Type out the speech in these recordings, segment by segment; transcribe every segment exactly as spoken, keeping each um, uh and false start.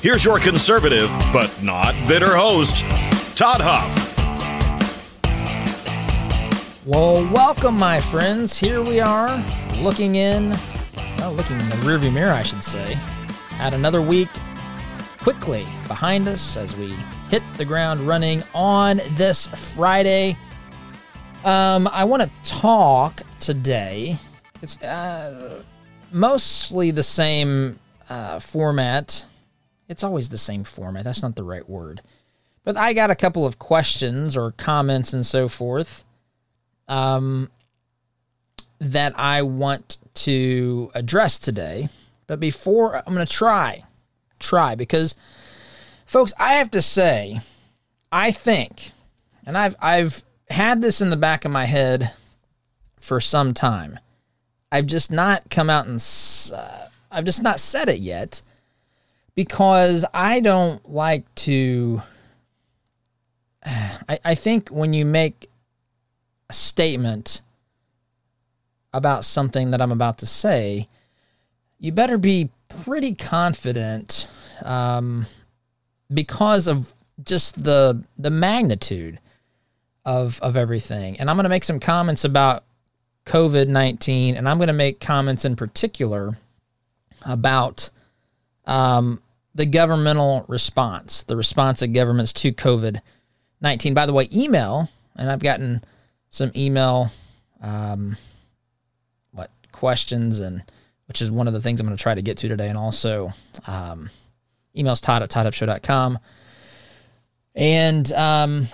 Here's your conservative, but not bitter host, Todd Huff. Well, welcome, my friends. Here we are, looking in, well, looking in the rearview mirror, I should say, at another week quickly behind us as we hit the ground running on this Friday. Um, I want to talk today. It's uh, mostly the same uh, format. It's always the same format. That's not the right word. But I got a couple of questions or comments and so forth um, that I want to address today. But before, I'm going to try. Try. Because, folks, I have to say, I think, and I've I've had this in the back of my head for some time. I've just not come out and uh, I've just not said it yet. Because I don't like to, I, I think when you make a statement about something that I'm about to say, you better be pretty confident um, because of just the the magnitude of of everything. And I'm going to make some comments about covid nineteen, and I'm going to make comments in particular about um. the governmental response, the response of governments to covid nineteen. By the way, email, and I've gotten some email um, what questions, and which is one of the things I'm going to try to get to today, and also um, emails Todd at Todd Huff Show dot com. And um,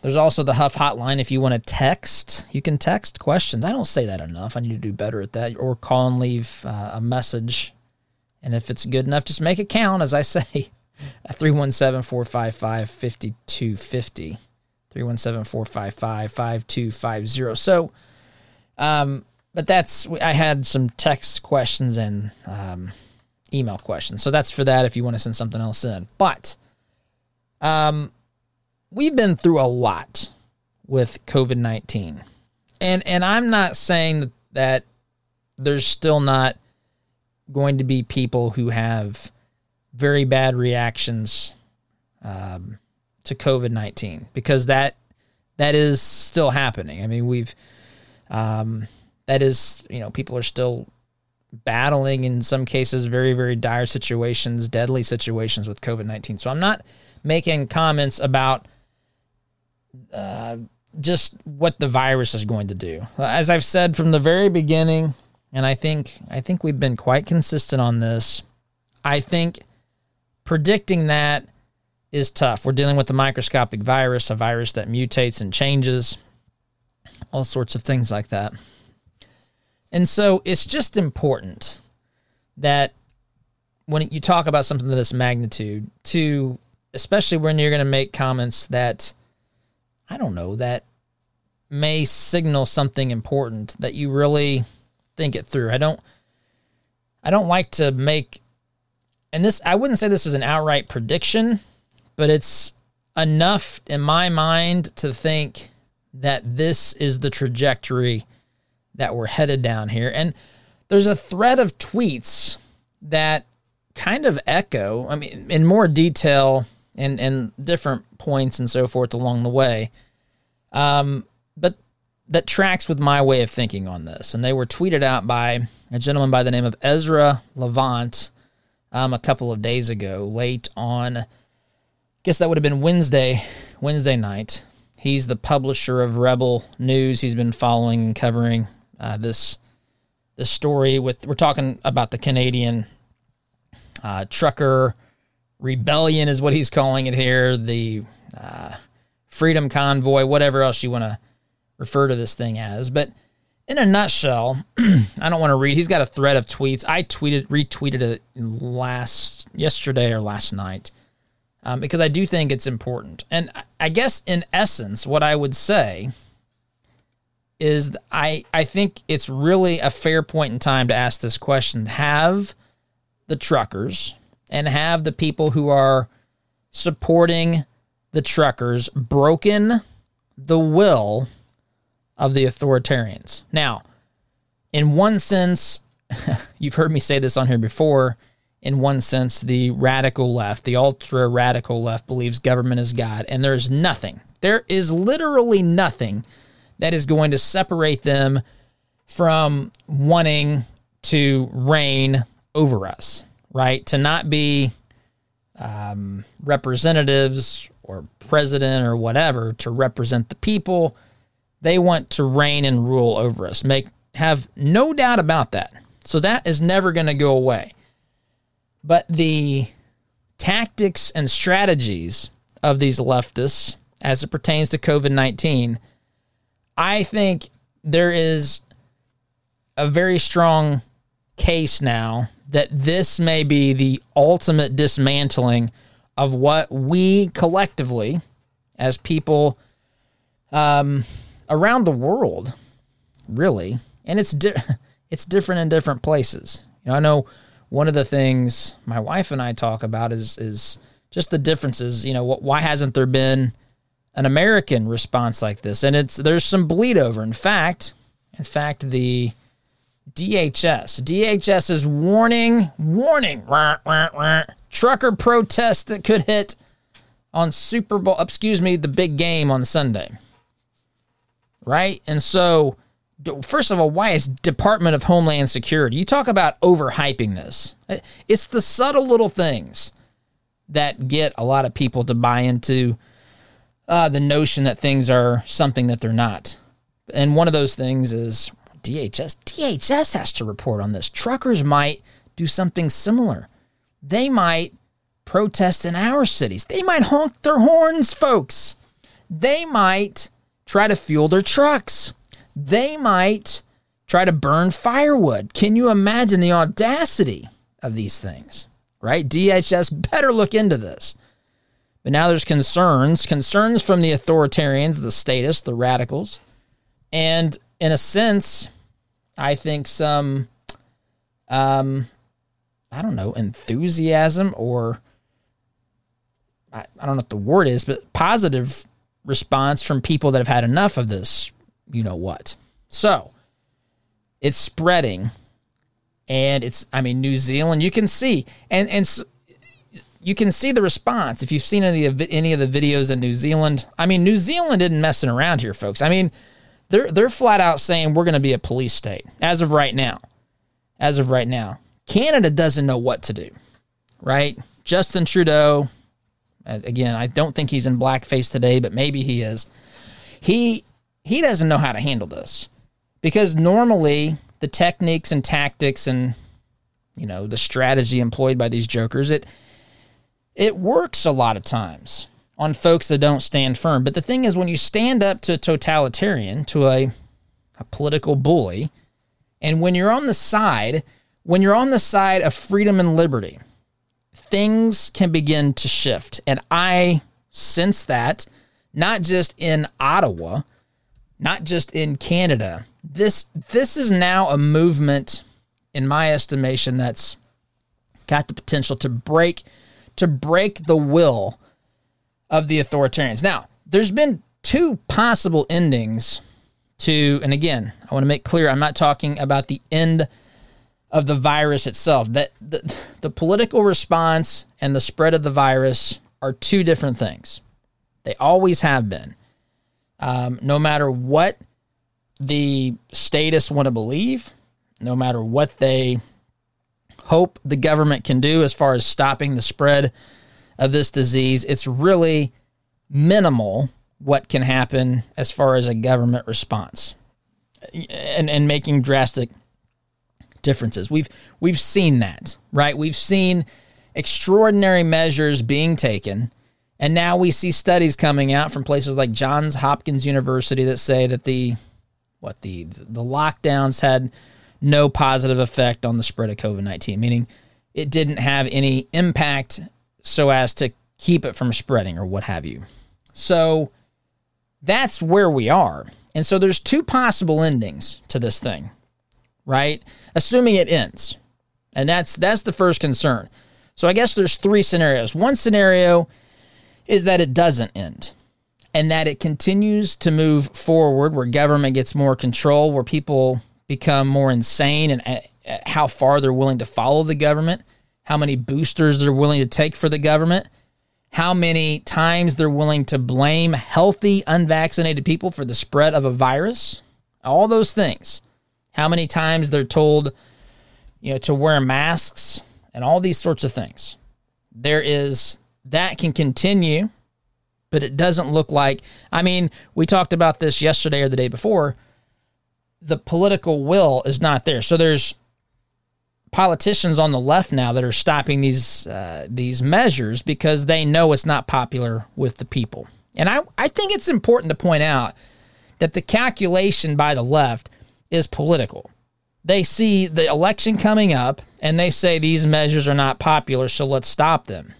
there's also the Huff Hotline. If you want to text, you can text questions. I don't say that enough. I need to do better at that. Or call and leave uh, a message. And if it's good enough, just make it count, as I say, three one seven, four five five, five two five zero, three one seven, four five five, five two five zero. So, um, but that's, I had some text questions and um, email questions. So that's for that if you want to send something else in. But um, we've been through a lot with covid nineteen. And, and I'm not saying that there's still not going to be people who have very bad reactions um, to covid nineteen, because that that is still happening. I mean, we've um, that is, you know, people are still battling in some cases very, very dire situations, deadly situations with covid nineteen. So I'm not making comments about uh, just what the virus is going to do. As I've said from the very beginning, and I think I think we've been quite consistent on this. I think predicting that is tough. We're dealing with a microscopic virus, a virus that mutates and changes, all sorts of things like that. And so it's just important that when you talk about something of this magnitude, to especially when you're going to make comments that, I don't know, that may signal something important, that you really think it through. I don't I don't like to make, and this, I wouldn't say this is an outright prediction, but it's enough in my mind to think that this is the trajectory that we're headed down here. And there's a thread of tweets that kind of echo, I mean, in more detail and, and different points and so forth along the way. Um, but that tracks with my way of thinking on this. And they were tweeted out by a gentleman by the name of Ezra Levant um, a couple of days ago, late on, I guess that would have been Wednesday, Wednesday night. He's the publisher of Rebel News. He's been following and covering uh, this this story. With, we're talking about the Canadian uh, trucker rebellion is what he's calling it here, the uh, Freedom Convoy, whatever else you want to refer to this thing as. But in a nutshell, I don't want to read. He's got a thread of tweets. I tweeted, retweeted it last yesterday or last night. um, because I do think it's important. And I guess in essence, what I would say is I, I think it's really a fair point in time to ask this question. Have the truckers and have the people who are supporting the truckers broken the will of the authoritarians? Now, in one sense, you've heard me say this on here before, in one sense, the radical left, the ultra-radical left believes government is God, and there is nothing. There is literally nothing that is going to separate them from wanting to reign over us, right? To not be um, representatives or president or whatever, to represent the people. They want to reign and rule over us. Make have no doubt about that. So that is never going to go away. But the tactics and strategies of these leftists as it pertains to covid nineteen, I think there is a very strong case now that this may be the ultimate dismantling of what we collectively, as people um, around the world, really, and it's di- it's different in different places. You know, I know one of the things my wife and I talk about is is just the differences. You know, what, why hasn't there been an American response like this? And it's there's some bleed over. In fact, in fact, the D H S D H S is warning, warning, rah, rah, rah, trucker protests that could hit on Super Bowl, excuse me, the big game on Sunday. Right? And so, first of all, why is Department of Homeland Security? You talk about overhyping this. It's the subtle little things that get a lot of people to buy into uh, the notion that things are something that they're not. And one of those things is D H S. D H S has to report on this. Truckers might do something similar. They might protest in our cities. They might honk their horns, folks. They might try to fuel their trucks. They might try to burn firewood. Can you imagine the audacity of these things, right? D H S better look into this. But now there's concerns, concerns from the authoritarians, the statists, the radicals. And in a sense, I think some, um, I don't know, enthusiasm or I, I don't know what the word is, but positive response from people that have had enough of this, you know what. So it's spreading, and it's, I mean, New Zealand, you can see, and, and so, you can see the response. If you've seen any of, any of the videos in New Zealand, I mean, New Zealand isn't messing around here, folks. I mean, they're, they're flat out saying we're going to be a police state as of right now, as of right now. Canada doesn't know what to do, right? Justin Trudeau, again, I don't think he's in blackface today, but maybe he is. He he doesn't know how to handle this, because normally the techniques and tactics and, you know, the strategy employed by these jokers, it it works a lot of times on folks that don't stand firm. But the thing is, when you stand up to a totalitarian, to a, a political bully, and when you're on the side, when you're on the side of freedom and liberty, things can begin to shift. And I sense that not just in Ottawa, not just in Canada. This this is now a movement, in my estimation, that's got the potential to break to break the will of the authoritarians. Now, there's been two possible endings to, and again, I want to make clear, I'm not talking about the end of the virus itself. That the, the political response and the spread of the virus are two different things. They always have been. Um, no matter what the statists want to believe, no matter what they hope the government can do as far as stopping the spread of this disease, it's really minimal what can happen as far as a government response and, and making drastic differences. We've we've seen that, right? We've seen extraordinary measures being taken, and now we see studies coming out from places like Johns Hopkins University that say that the what the the lockdowns had no positive effect on the spread of covid nineteen, meaning it didn't have any impact so as to keep it from spreading or what have you. So that's where we are. And so there's two possible endings to this thing, right? Assuming it ends. And that's that's the first concern. So I guess there's three scenarios. One scenario is that it doesn't end and that it continues to move forward where government gets more control, where people become more insane and at, at how far they're willing to follow the government, how many boosters they're willing to take for the government, how many times they're willing to blame healthy, unvaccinated people for the spread of a virus, all those things. How many times they're told, you know, to wear masks and all these sorts of things. There is, that can continue, but it doesn't look like, I mean, we talked about this yesterday or the day before, the political will is not there. So there's politicians on the left now that are stopping these uh, these measures because they know it's not popular with the people. And I, I think it's important to point out that the calculation by the left is political. They see the election coming up and they say these measures are not popular, so let's stop them.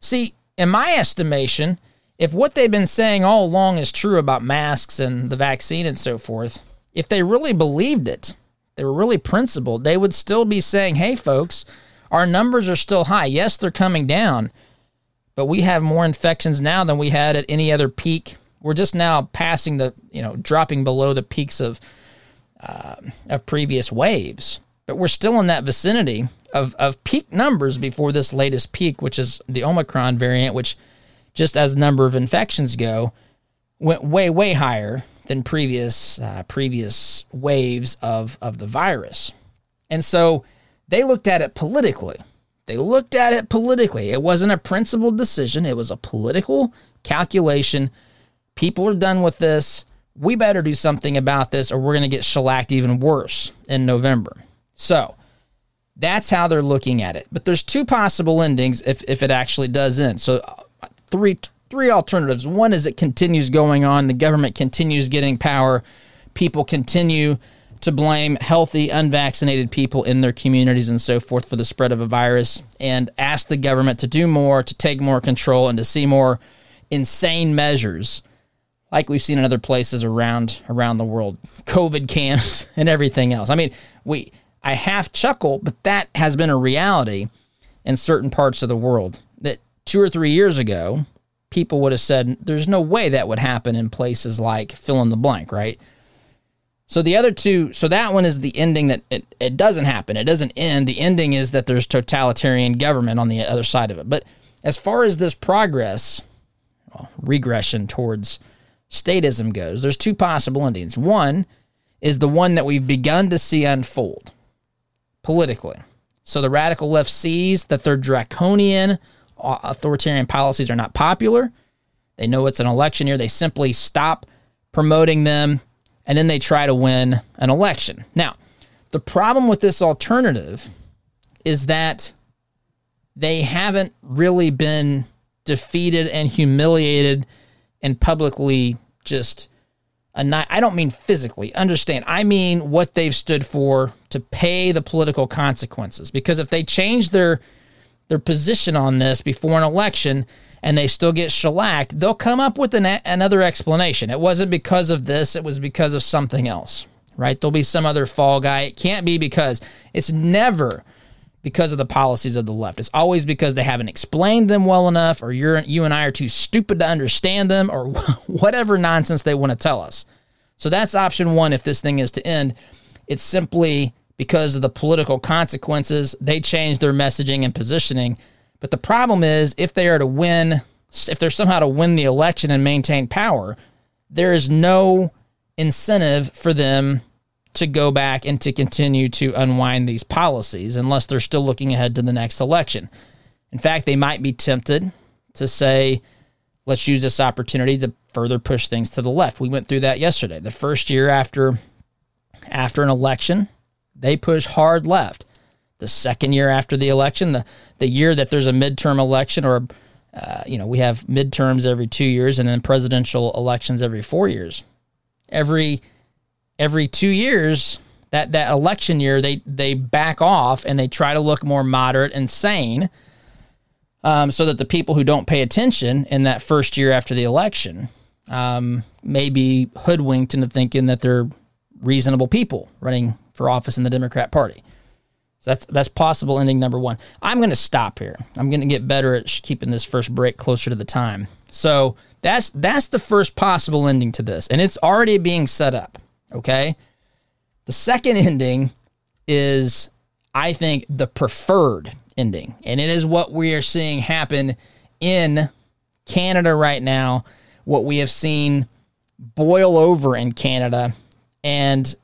See, in my estimation, if what they've been saying all along is true about masks and the vaccine and so forth, if they really believed it, they were really principled, they would still be saying, hey, folks, our numbers are still high. Yes, they're coming down, but we have more infections now than we had at any other peak. We're just now passing the, you know, dropping below the peaks of uh, of previous waves. But we're still in that vicinity of, of peak numbers before this latest peak, which is the Omicron variant, which just as the number of infections go, went way, way higher than previous uh, previous waves of, of the virus. And so they looked at it politically. They looked at it politically. It wasn't a principled decision. It was a political calculation. People are done with this. We better do something about this or we're going to get shellacked even worse in November. So that's how they're looking at it. But there's two possible endings if, if it actually does end. So three... Three alternatives. One is it continues going on. The government continues getting power. People continue to blame healthy, unvaccinated people in their communities and so forth for the spread of a virus and ask the government to do more, to take more control, and to see more insane measures like we've seen in other places around around the world, COVID camps and everything else. I mean, we I half chuckle, but that has been a reality in certain parts of the world that two or three years ago, people would have said, there's no way that would happen in places like fill in the blank, right? So the other two, so that one is the ending that it, it doesn't happen. It doesn't end. The ending is that there's totalitarian government on the other side of it. But as far as this progress, well, regression towards statism goes, there's two possible endings. One is the one that we've begun to see unfold politically. So the radical left sees that they're draconian, authoritarian policies are not popular. They know it's an election year. They simply stop promoting them, and then they try to win an election. Now, the problem with this alternative is that they haven't really been defeated and humiliated and publicly just annihilated. I don't mean physically. Understand. I mean what they've stood for to pay the political consequences. Because if they change their their position on this before an election and they still get shellacked, they'll come up with an, another explanation. It wasn't because of this. It was because of something else, right? There'll be some other fall guy. It can't be because it's never because of the policies of the left. It's always because they haven't explained them well enough or you're, you and I are too stupid to understand them or whatever nonsense they want to tell us. So that's option one. If this thing is to end, it's simply because of the political consequences, they change their messaging and positioning. But the problem is if they are to win, if they're somehow to win the election and maintain power, there is no incentive for them to go back and to continue to unwind these policies unless they're still looking ahead to the next election. In fact, they might be tempted to say, let's use this opportunity to further push things to the left. We went through that yesterday. The first year after, after an election, they push hard left. The second year after the election, the, the year that there's a midterm election or, uh, you know, we have midterms every two years and then presidential elections every four years. Every every two years, that, that election year, they, they back off and they try to look more moderate and sane um, so that the people who don't pay attention in that first year after the election um, may be hoodwinked into thinking that they're reasonable people running for office in the Democrat Party. So that's that's possible ending number one. I'm going to stop here. I'm going to get better at keeping this first break closer to the time. So that's that's the first possible ending to this, and it's already being set up, okay? The second ending is, I think, the preferred ending, and it is what we are seeing happen in Canada right now, what we have seen boil over in Canada, and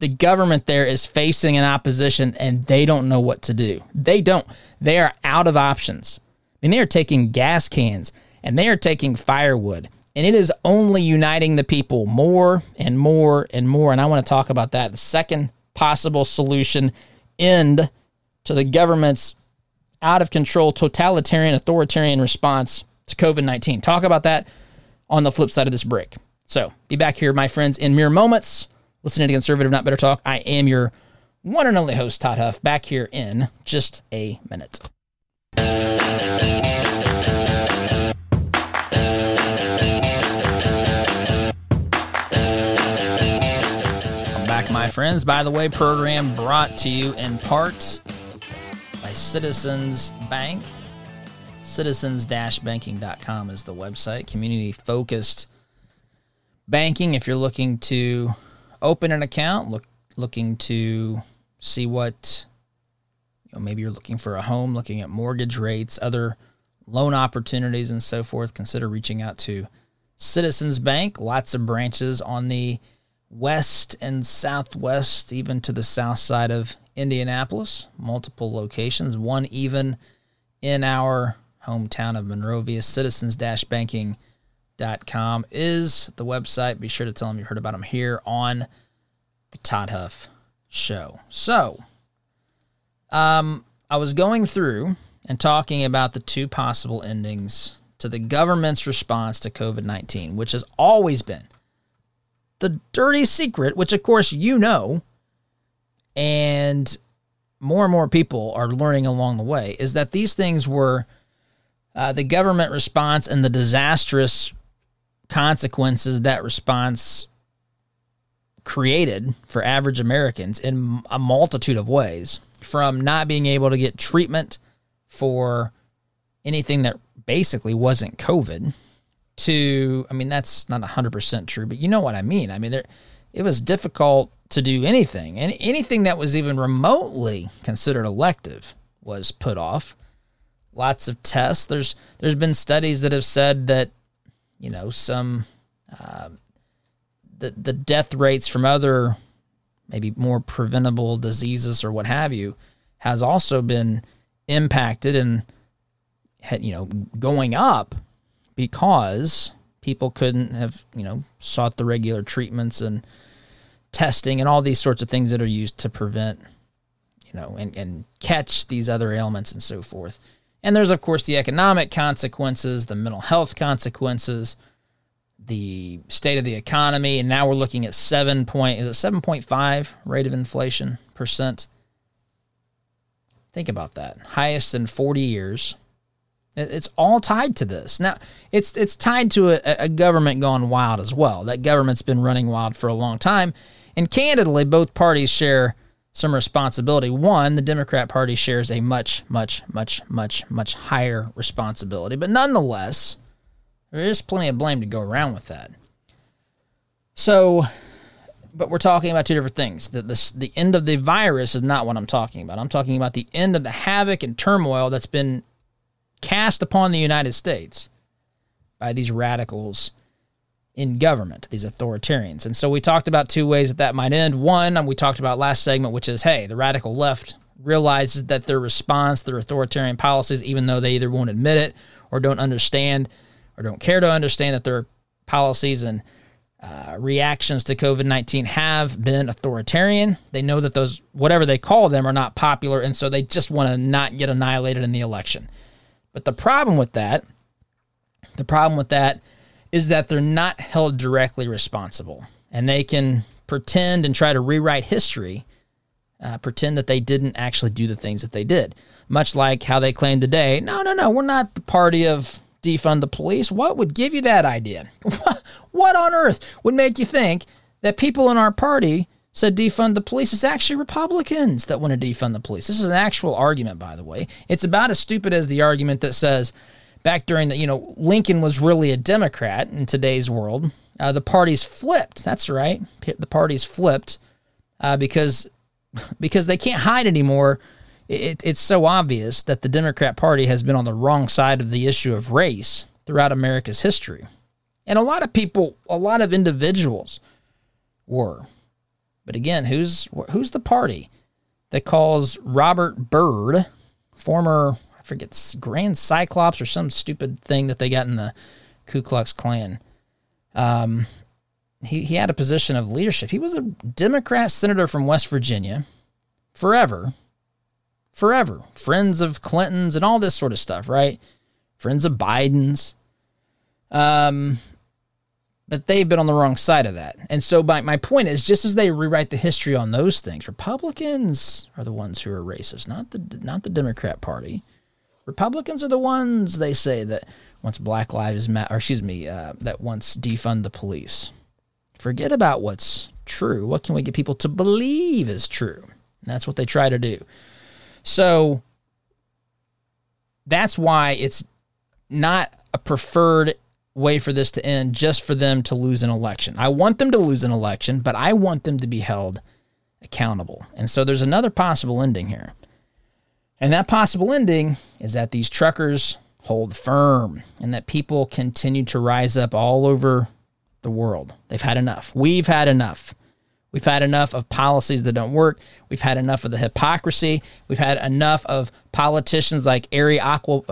the government there is facing an opposition, and they don't know what to do. They don't. They are out of options. I mean, they are taking gas cans, and they are taking firewood, and it is only uniting the people more and more and more, and I want to talk about that. The second possible solution, end to the government's out-of-control, totalitarian, authoritarian response to COVID nineteen. Talk about that on the flip side of this break. So be back here, my friends, in mere moments. Listening to Conservative Not Better Talk, I am your one and only host, Todd Huff, back here in just a minute. I'm back, my friends. By the way, program brought to you in part by Citizens Bank. Citizens dash banking dot com is the website. Community-focused banking, if you're looking to open an account, look, looking to see what, you know, maybe you're looking for a home, looking at mortgage rates, other loan opportunities, and so forth. Consider reaching out to Citizens Bank. Lots of branches on the west and southwest, even to the south side of Indianapolis. Multiple locations, one even in our hometown of Monrovia. Citizens-banking .com is the website. Be sure to tell them you heard about them here on the Todd Huff Show. So, um, I was going through and talking about the two possible endings to the government's response to COVID nineteen, which has always been the dirty secret, which, of course, you know, and more and more people are learning along the way, is that these things were uh, the government response and the disastrous consequences that response created for average Americans in a multitude of ways, from not being able to get treatment for anything that basically wasn't COVID to, I mean, that's not one hundred percent true, but you know what I mean. I mean, there, it was difficult to do anything, and anything that was even remotely considered elective was put off. Lots of tests. There's There's been studies that have said that, you know, some uh, the the death rates from other maybe more preventable diseases or what have you has also been impacted and had, you know, going up because people couldn't have, you know, sought the regular treatments and testing and all these sorts of things that are used to prevent, you know, and, and catch these other ailments and so forth. And there's, of course, the economic consequences, the mental health consequences, the state of the economy, and now we're looking at seven point is it seven point five rate of inflation percent. Think about that. Highest in forty years. It's all tied to this. Now, it's it's tied to a, a government gone wild as well. That government's been running wild for a long time, and candidly, both parties share some responsibility. One, the Democrat Party shares a much, much, much, much, much higher responsibility. But nonetheless, there is plenty of blame to go around with that. So, but we're talking about two different things. The, the, the end of the virus is not what I'm talking about. I'm talking about the end of the havoc and turmoil that's been cast upon the United States by these radicals in government, these authoritarians. And so we talked about two ways that that might end. One, we talked about last segment, which is, hey, the radical left realizes that their response, their authoritarian policies, even though they either won't admit it or don't understand or don't care to understand that their policies and uh, reactions to COVID nineteen have been authoritarian. They know that those, whatever they call them, are not popular, and so they just want to not get annihilated in the election. But the problem with that, the problem with that is that they're not held directly responsible. And they can pretend and try to rewrite history, uh, pretend that they didn't actually do the things that they did. much like how they claim today, no, no, no, we're not the party of defund the police. What would give you that idea? What on earth would make you think that people in our party said defund the police? It's actually Republicans that want to defund the police. This is an actual argument, by the way. It's about as stupid as the argument that says back during the, you know, Lincoln was really a Democrat in today's world. Uh, the party's flipped. That's right. The party's flipped uh, because because they can't hide anymore. It, it's so obvious that the Democrat Party has been on the wrong side of the issue of race throughout America's history. And a lot of people, a lot of individuals were. But again, who's who's the party that calls Robert Byrd, former, I forget, Grand Cyclops or some stupid thing that they got in the Ku Klux Klan? Um, he, he had a position of leadership. He was a Democrat senator from West Virginia forever, forever. Friends of Clinton's and all this sort of stuff, right? Friends of Biden's. Um, but they've been on the wrong side of that. And so my, my point is, just as they rewrite the history on those things, Republicans are the ones who are racist, not the not the Democrat Party. Republicans are the ones, they say, that once Black Lives Matter, or excuse me, uh, that once defund the police. Forget about what's true. What can we get people to believe is true? And that's what they try to do. So that's why it's not a preferred way for this to end, just for them to lose an election. I want them to lose an election, but I want them to be held accountable. And so there's another possible ending here. And that possible ending is that these truckers hold firm and that people continue to rise up all over the world. They've had enough. We've had enough. We've had enough of policies that don't work. We've had enough of the hypocrisy. We've had enough of politicians like Eric Aquaman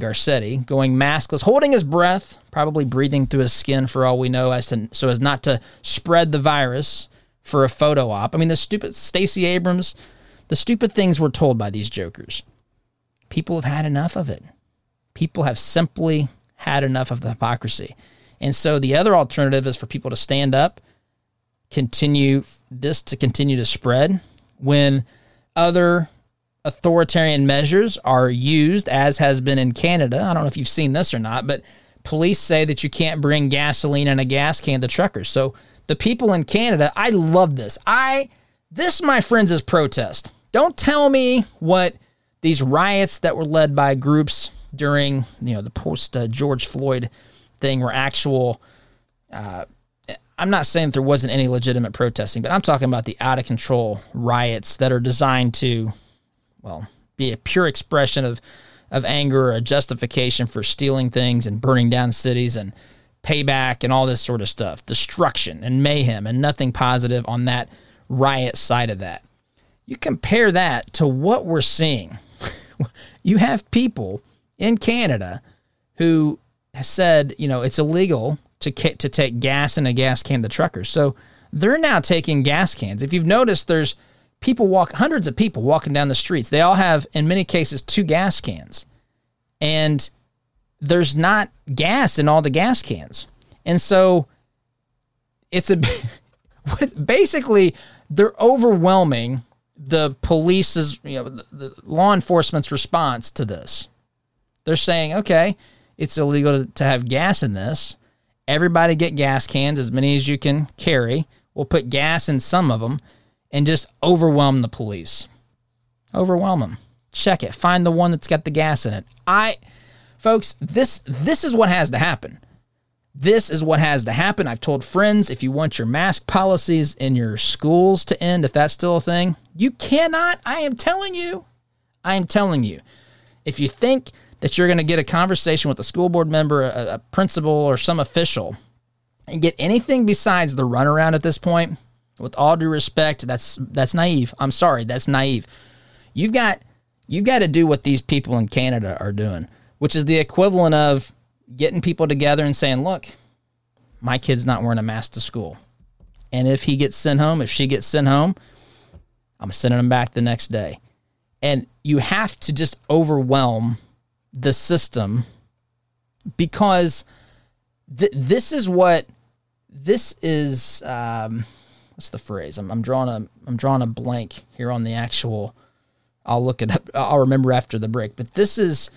Garcetti going maskless, holding his breath, probably breathing through his skin for all we know, as to, so as not to spread the virus for a photo op. I mean, the stupid Stacey Abrams, the stupid things we're told by these jokers. People have had enough of it. People have simply had enough of the hypocrisy. And so the other alternative is for people to stand up, continue this to continue to spread when other authoritarian measures are used, as has been in Canada. I don't know if you've seen this or not, but police say that you can't bring gasoline in a gas can to truckers. So the people in Canada, I love this. I, this, my friends, is protest. Don't tell me what these riots that were led by groups during, you know, the post uh, George Floyd thing were actual, uh, I'm not saying that there wasn't any legitimate protesting, but I'm talking about the out-of-control riots that are designed to, well, be a pure expression of, of anger or a justification for stealing things and burning down cities and payback and all this sort of stuff, destruction and mayhem and nothing positive on that riot side of that. You compare that to what we're seeing. You have people in Canada who said, you know, it's illegal to to take gas in a gas can to truckers. So they're now taking gas cans. If you've noticed, there's people walk, hundreds of people walking down the streets. They all have, in many cases, two gas cans. And there's not gas in all the gas cans. And so it's a basically they're overwhelming the police's, you know, the, the law enforcement's response to this. They're saying, okay, it's illegal to, to have gas in this. Everybody get gas cans, as many as you can carry. We'll put gas in some of them and just overwhelm the police. Overwhelm them. Check it. Find the one that's got the gas in it. I, folks, this this is what has to happen. This is what has to happen. I've told friends, if you want your mask policies in your schools to end, if that's still a thing, you cannot. I am telling you. I am telling you. If you think that you're going to get a conversation with a school board member, a, a principal, or some official, and get anything besides the runaround at this point, with all due respect, that's that's naive. I'm sorry, that's naive. You've got you've got to do what these people in Canada are doing, which is the equivalent of getting people together and saying, "Look, my kid's not wearing a mask to school, and if he gets sent home, if she gets sent home, I'm sending him back the next day." And you have to just overwhelm the system, because th- this is what this is. Um, what's the phrase? I'm, I'm drawing a I'm drawing a blank here on the actual I'll look it up. I'll remember after the break. But this is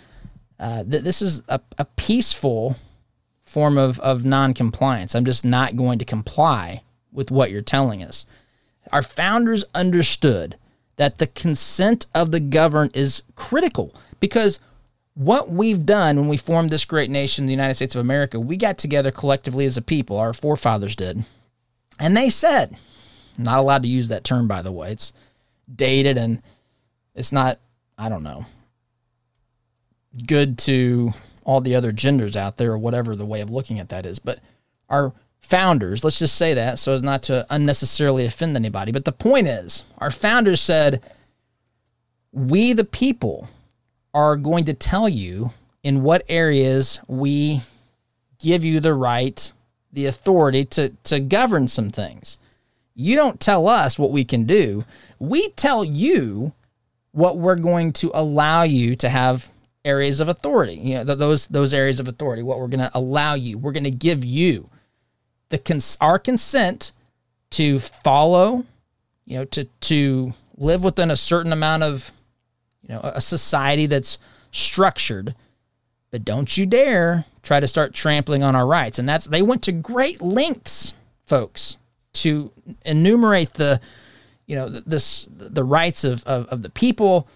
uh, th- this is a, a peaceful form of, of non-compliance. I'm just not going to comply with what you're telling us. Our founders understood that the consent of the governed is critical, because what we've done when we formed this great nation, the United States of America, we got together collectively as a people, our forefathers did, and they said, not allowed to use that term, by the way. It's dated and it's not, I don't know, good to all the other genders out there or whatever the way of looking at that is. But our founders, let's just say that so as not to unnecessarily offend anybody. But the point is, our founders said, we the people are going to tell you in what areas we give you the right, the authority to, to govern some things. You don't tell us what we can do. We tell you what we're going to allow you to have areas of authority. You know, th- those those areas of authority, what we're going to allow you. We're going to give you the cons- our consent to follow, you know, to to live within a certain amount of, you know, a society that's structured. But don't you dare try to start trampling on our rights. And that's, they went to great lengths, folks, to enumerate the, you know, this the rights of, of, of the people,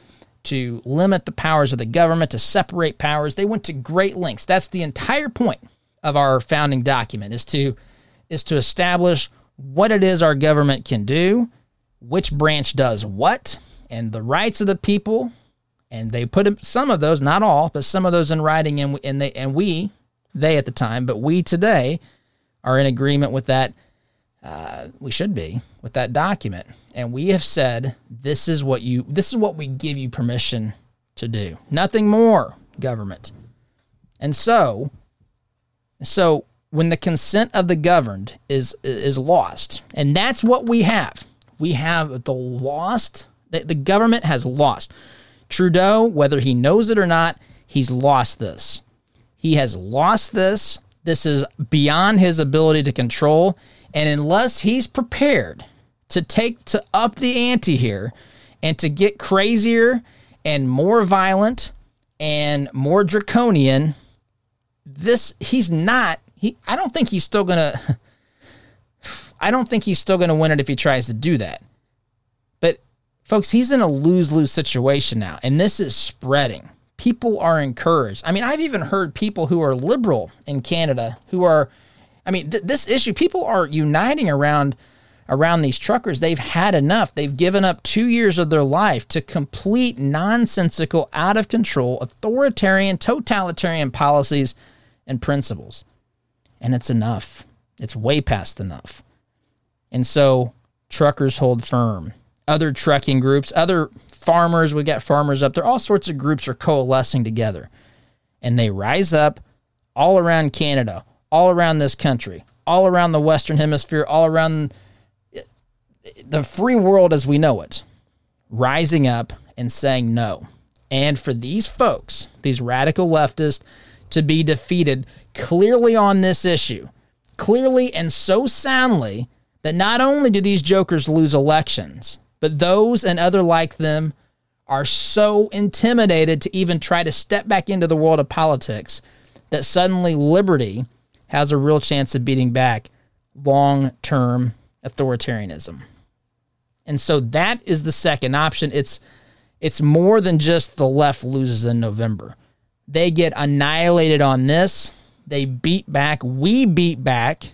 to limit the powers of the government, to separate powers. They went to great lengths. That's the entire point of our founding document, is to is to establish what it is our government can do, which branch does what, and the rights of the people. And they put some of those, not all, but some of those in writing, and and they and we, they at the time, but we today are in agreement with that. Uh, we should be with that document, and we have said this is what you, this is what we give you permission to do. Nothing more, government. And so, so when the consent of the governed is is lost, and that's what we have. We have the lost. The, the government has lost. Trudeau, whether he knows it or not, he's lost this. He has lost this. This is beyond his ability to control. And unless he's prepared to take to up the ante here and to get crazier and more violent and more draconian, this he's not. He I don't think he's still gonna. I don't think he's still gonna win it if he tries to do that. But folks, he's in a lose-lose situation now, and this is spreading. People are encouraged. I mean, I've even heard people who are liberal in Canada who are. I mean, th- this issue, people are uniting around around these truckers. They've had enough. They've given up two years of their life to complete nonsensical, out-of-control, authoritarian, totalitarian policies and principles. And it's enough. It's way past enough. And so truckers hold firm. Other trucking groups, other farmers, we got farmers up there. All sorts of groups are coalescing together. And they rise up all around Canada, all around this country, all around the Western Hemisphere, all around the free world as we know it, rising up and saying no. And for these folks, these radical leftists, to be defeated clearly on this issue, clearly and so soundly that not only do these jokers lose elections, but those and other like them are so intimidated to even try to step back into the world of politics that suddenly liberty has a real chance of beating back long-term authoritarianism. And so that is the second option. It's it's more than just the left loses in November. They get annihilated on this. They beat back. We beat back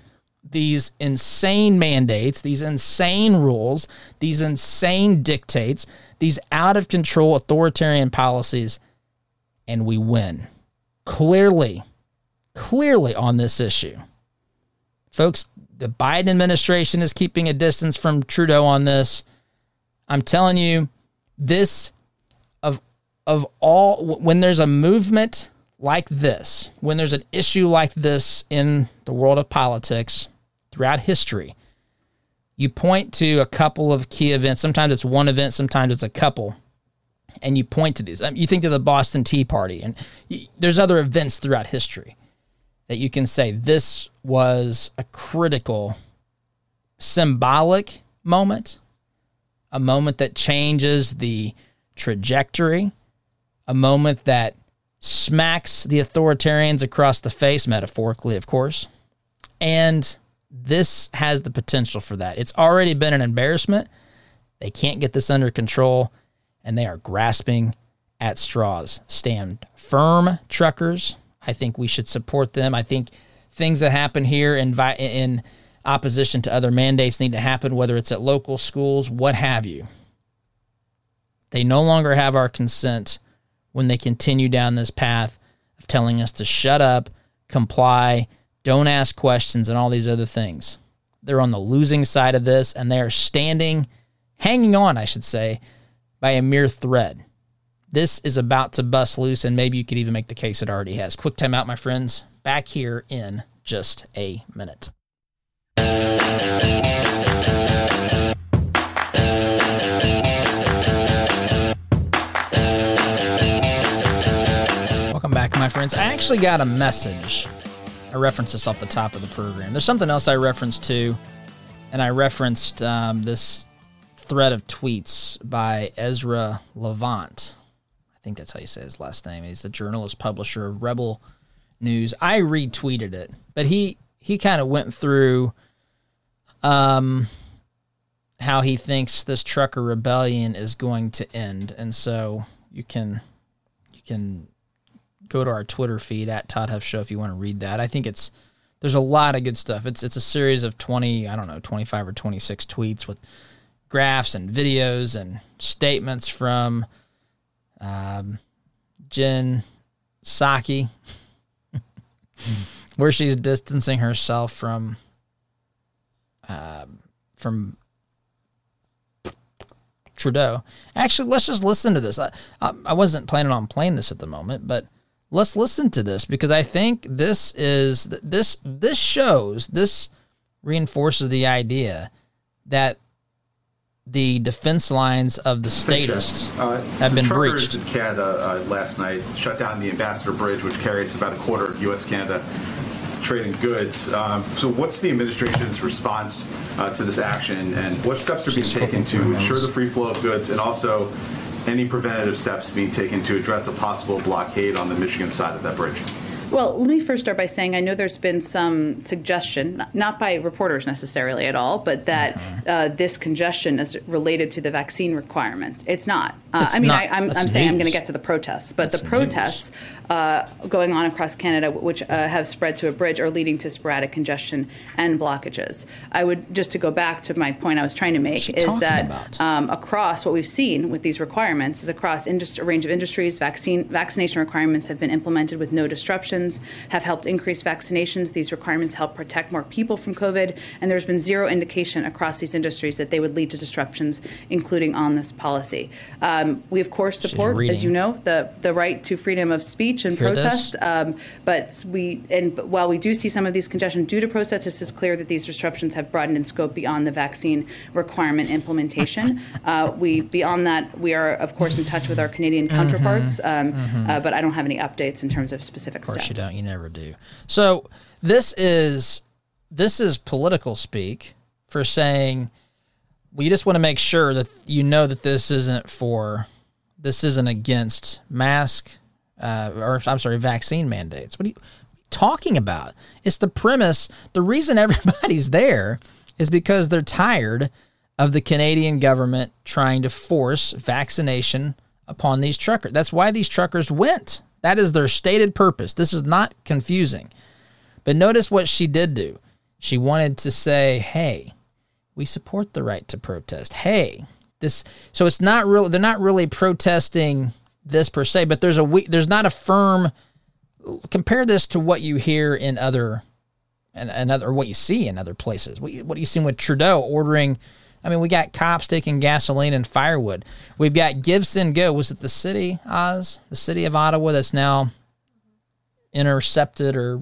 these insane mandates, these insane rules, these insane dictates, these out-of-control authoritarian policies, and we win. Clearly. Clearly on this issue. Folks, the Biden administration is keeping a distance from Trudeau on this. I'm telling you, this of of all, when there's a movement like this, when there's an issue like this in the world of politics throughout history, you point to a couple of key events. Sometimes it's one event, sometimes it's a couple. And you point to these. I mean, you think to the Boston Tea Party, and you, there's other events throughout history that you can say this was a critical, symbolic moment, a moment that changes the trajectory, a moment that smacks the authoritarians across the face, metaphorically, of course. And this has the potential for that. It's already been an embarrassment. They can't get this under control, and they are grasping at straws. Stand firm, truckers. I think we should support them. I think things that happen here in, in opposition to other mandates need to happen, whether it's at local schools, what have you. They no longer have our consent when they continue down this path of telling us to shut up, comply, don't ask questions, and all these other things. They're on the losing side of this, and they are standing, hanging on, I should say, by a mere thread. This is about to bust loose, and maybe you could even make the case it already has. Quick time out, my friends. Back here in just a minute. Welcome back, my friends. I actually got a message. I referenced this off the top of the program. There's something else I referenced too, and I referenced um, this thread of tweets by Ezra Levant. I think that's how you say his last name. He's the journalist publisher of Rebel News. I retweeted it, but he he kind of went through um, how he thinks this trucker rebellion is going to end, and so you can you can go to our Twitter feed at Todd Huff Show if you want to read that. I think it's there's a lot of good stuff. It's it's a series of twenty I don't know twenty-five or twenty-six tweets with graphs and videos and statements from um, Jen Psaki, where she's distancing herself from uh, from Trudeau. Actually, let's just listen to this. I, I, I wasn't planning on playing this at the moment, but let's listen to this because I think this is this this shows this reinforces the idea that the defense lines of the statists uh, have been breached. In Canada uh, last night shut down the Ambassador Bridge, which carries about a quarter of U S Canada trade in goods. Um, so what's the administration's response uh, to this action, and what steps are being taken to ensure the free flow of goods, and also any preventative steps being taken to address a possible blockade on the Michigan side of that bridge? Well, let me first start by saying I know there's been some suggestion, not by reporters necessarily at all, but that uh, this congestion is related to the vaccine requirements. It's not. Uh, it's I mean, not, I, I'm, I'm saying I'm going to get to the protests, but that's the protests uh, going on across Canada, which uh, have spread to a bridge, are leading to sporadic congestion and blockages. I would just to go back to my point I was trying to make is that um, across what we've seen with these requirements is across industry, a range of industries, vaccine vaccination requirements have been implemented with no disruption, have helped increase vaccinations. These requirements help protect more people from COVID, and there's been zero indication across these industries that they would lead to disruptions, including on this policy. Um, we, of course, support, as you know, the, the right to freedom of speech and Hear protest, um, but we and but while we do see some of these congestion due to protests, it's clear that these disruptions have broadened in scope beyond the vaccine requirement implementation. uh, we Beyond that, we are, of course, in touch with our Canadian counterparts, mm-hmm. Um, mm-hmm. Uh, but I don't have any updates in terms of specific steps. You don't. You never do. So this is this is political speak for saying we just want to make sure that you know that this isn't for this isn't against mask uh, or I'm sorry vaccine mandates. What are you talking about? It's the premise. The reason everybody's there is because they're tired of the Canadian government trying to force vaccination upon these truckers. That's why these truckers went. That is their stated purpose. This is not confusing. But notice what she did do. She wanted to say, hey, we support the right to protest. Hey, this so it's not real they're not really protesting this per se, but there's a there's not a firm compare this to what you hear in other and another or what you see in other places. What you, what are you seeing with Trudeau ordering? I mean, we got cops taking gasoline and firewood. We've got GiveSendGo. Was it the city, Oz? The city of Ottawa that's now intercepted or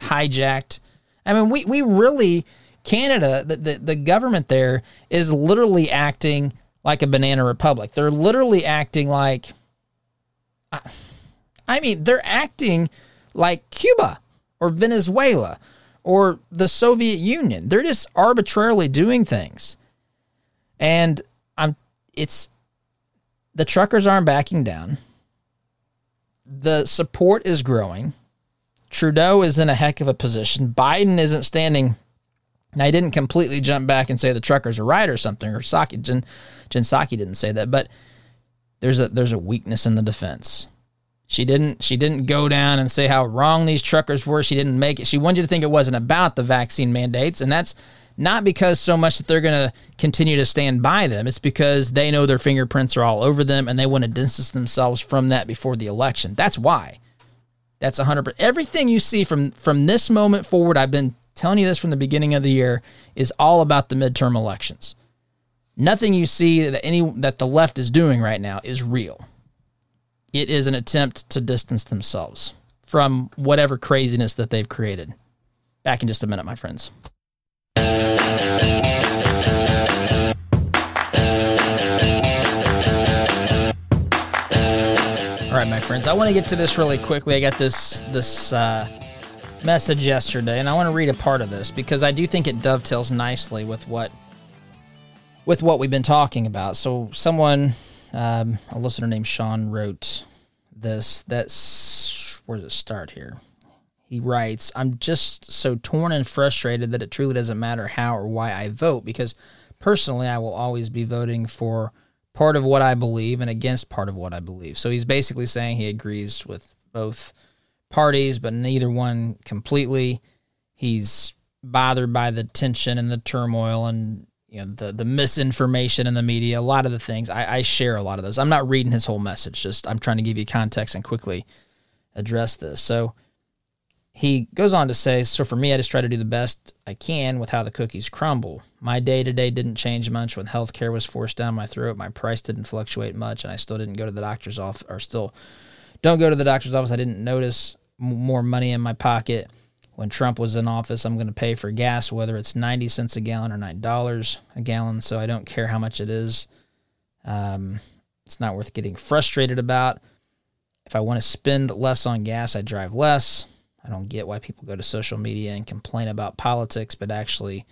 hijacked. I mean, we, we really, Canada, the, the, the government there is literally acting like a banana republic. They're literally acting like, I, I mean, they're acting like Cuba or Venezuela or the Soviet Union. They're just arbitrarily doing things. And I'm it's The truckers aren't backing down. The support is growing. Trudeau is in a heck of a position. Biden isn't standing. Now, he didn't completely jump back and say the truckers are right or something, or Psaki, Jen, Jen Psaki didn't say that, but there's a there's a weakness in the defense. She didn't she didn't go down and say how wrong these truckers were. She didn't make it. She wanted you to think it wasn't about the vaccine mandates, and that's not because so much that they're going to continue to stand by them. It's because they know their fingerprints are all over them, and they want to distance themselves from that before the election. That's why. That's one hundred percent. Everything you see from, from this moment forward, I've been telling you this from the beginning of the year, is all about the midterm elections. Nothing you see that any that the left is doing right now is real. It is an attempt to distance themselves from whatever craziness that they've created. Back in just a minute, my friends. All right, my friends, I want to get to this really quickly. I got this this uh, message yesterday, and I want to read a part of this because I do think it dovetails nicely with what with what we've been talking about. So someone, um, a listener named Sean, wrote this. That's where does it start here? He writes, I'm just so torn and frustrated that it truly doesn't matter how or why I vote, because personally I will always be voting for part of what I believe and against part of what I believe. So he's basically saying he agrees with both parties, but neither one completely. He's bothered by the tension and the turmoil and you know the, the misinformation in the media, a lot of the things. I, I share a lot of those. I'm not reading his whole message. Just I'm trying to give you context and quickly address this. So he goes on to say, so for me, I just try to do the best I can with how the cookies crumble. My day-to-day didn't change much when healthcare was forced down my throat. My price didn't fluctuate much, and I still didn't go to the doctor's office, or still don't go to the doctor's office. I didn't notice more money in my pocket. When Trump was in office, I'm going to pay for gas, whether it's ninety cents a gallon or nine dollars a gallon, so I don't care how much it is. Um, it's not worth getting frustrated about. If I want to spend less on gas, I drive less. I don't get why people go to social media and complain about politics, but actually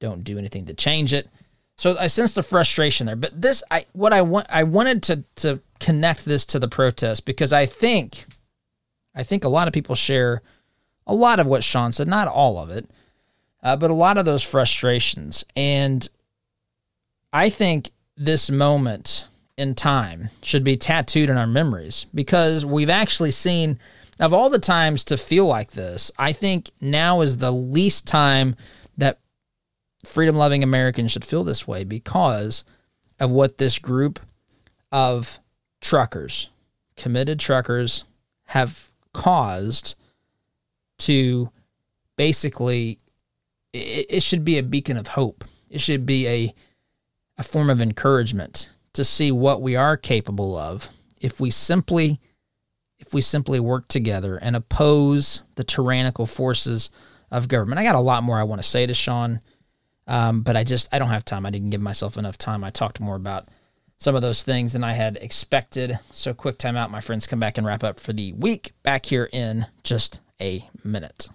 don't do anything to change it. So I sense the frustration there. But this, I what I want, I wanted to to connect this to the protest because I think, I think a lot of people share a lot of what Sean said, not all of it, uh, but a lot of those frustrations. And I think this moment in time should be tattooed in our memories because we've actually seen. Of all the times to feel like this, I think now is the least time that freedom-loving Americans should feel this way because of what this group of truckers, committed truckers, have caused to basically – it should be a beacon of hope. It should be a, a form of encouragement to see what we are capable of if we simply – if we simply work together and oppose the tyrannical forces of government. I got a lot more I want to say to Sean, um, but I just I don't have time. I didn't give myself enough time. I talked more about some of those things than I had expected. So quick time out, my friends. Come back and wrap up for the week. Back here in just a minute.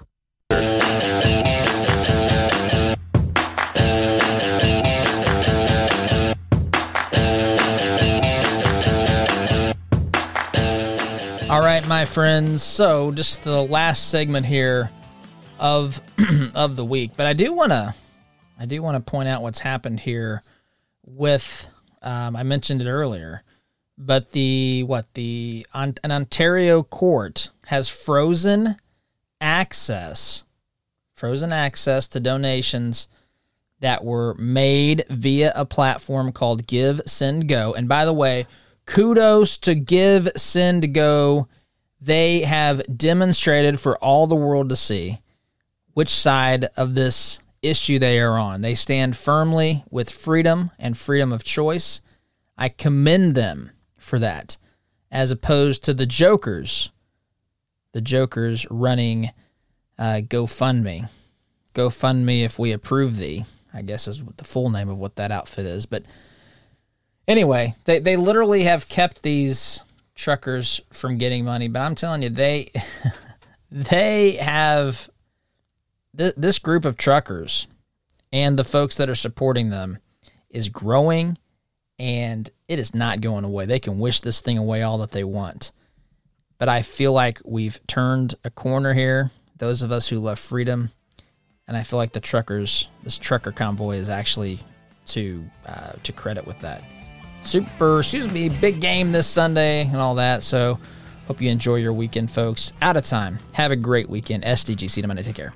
All right, my friends, so just the last segment here of of the week. But I do want to I do want to point out what's happened here with, um, I mentioned it earlier, but the, what, the, an Ontario court has frozen access, frozen access to donations that were made via a platform called GiveSendGo. And by the way, kudos to GiveSendGo. They have demonstrated for all the world to see which side of this issue they are on. They stand firmly with freedom and freedom of choice. I commend them for that, as opposed to the jokers, the jokers running uh, GoFundMe. GoFundMe if we approve thee, I guess is the full name of what that outfit is, but... Anyway, they, they literally have kept these truckers from getting money, but I'm telling you, they they have th- this group of truckers and the folks that are supporting them is growing and it is not going away. They can wish this thing away all that they want. But I feel like we've turned a corner here, those of us who love freedom. And I feel like the truckers, this trucker convoy is actually to uh, to credit with that. Super, excuse me, big game this Sunday and all that. So hope you enjoy your weekend, folks. Out of time. Have a great weekend. S D G C to Monday. Take care.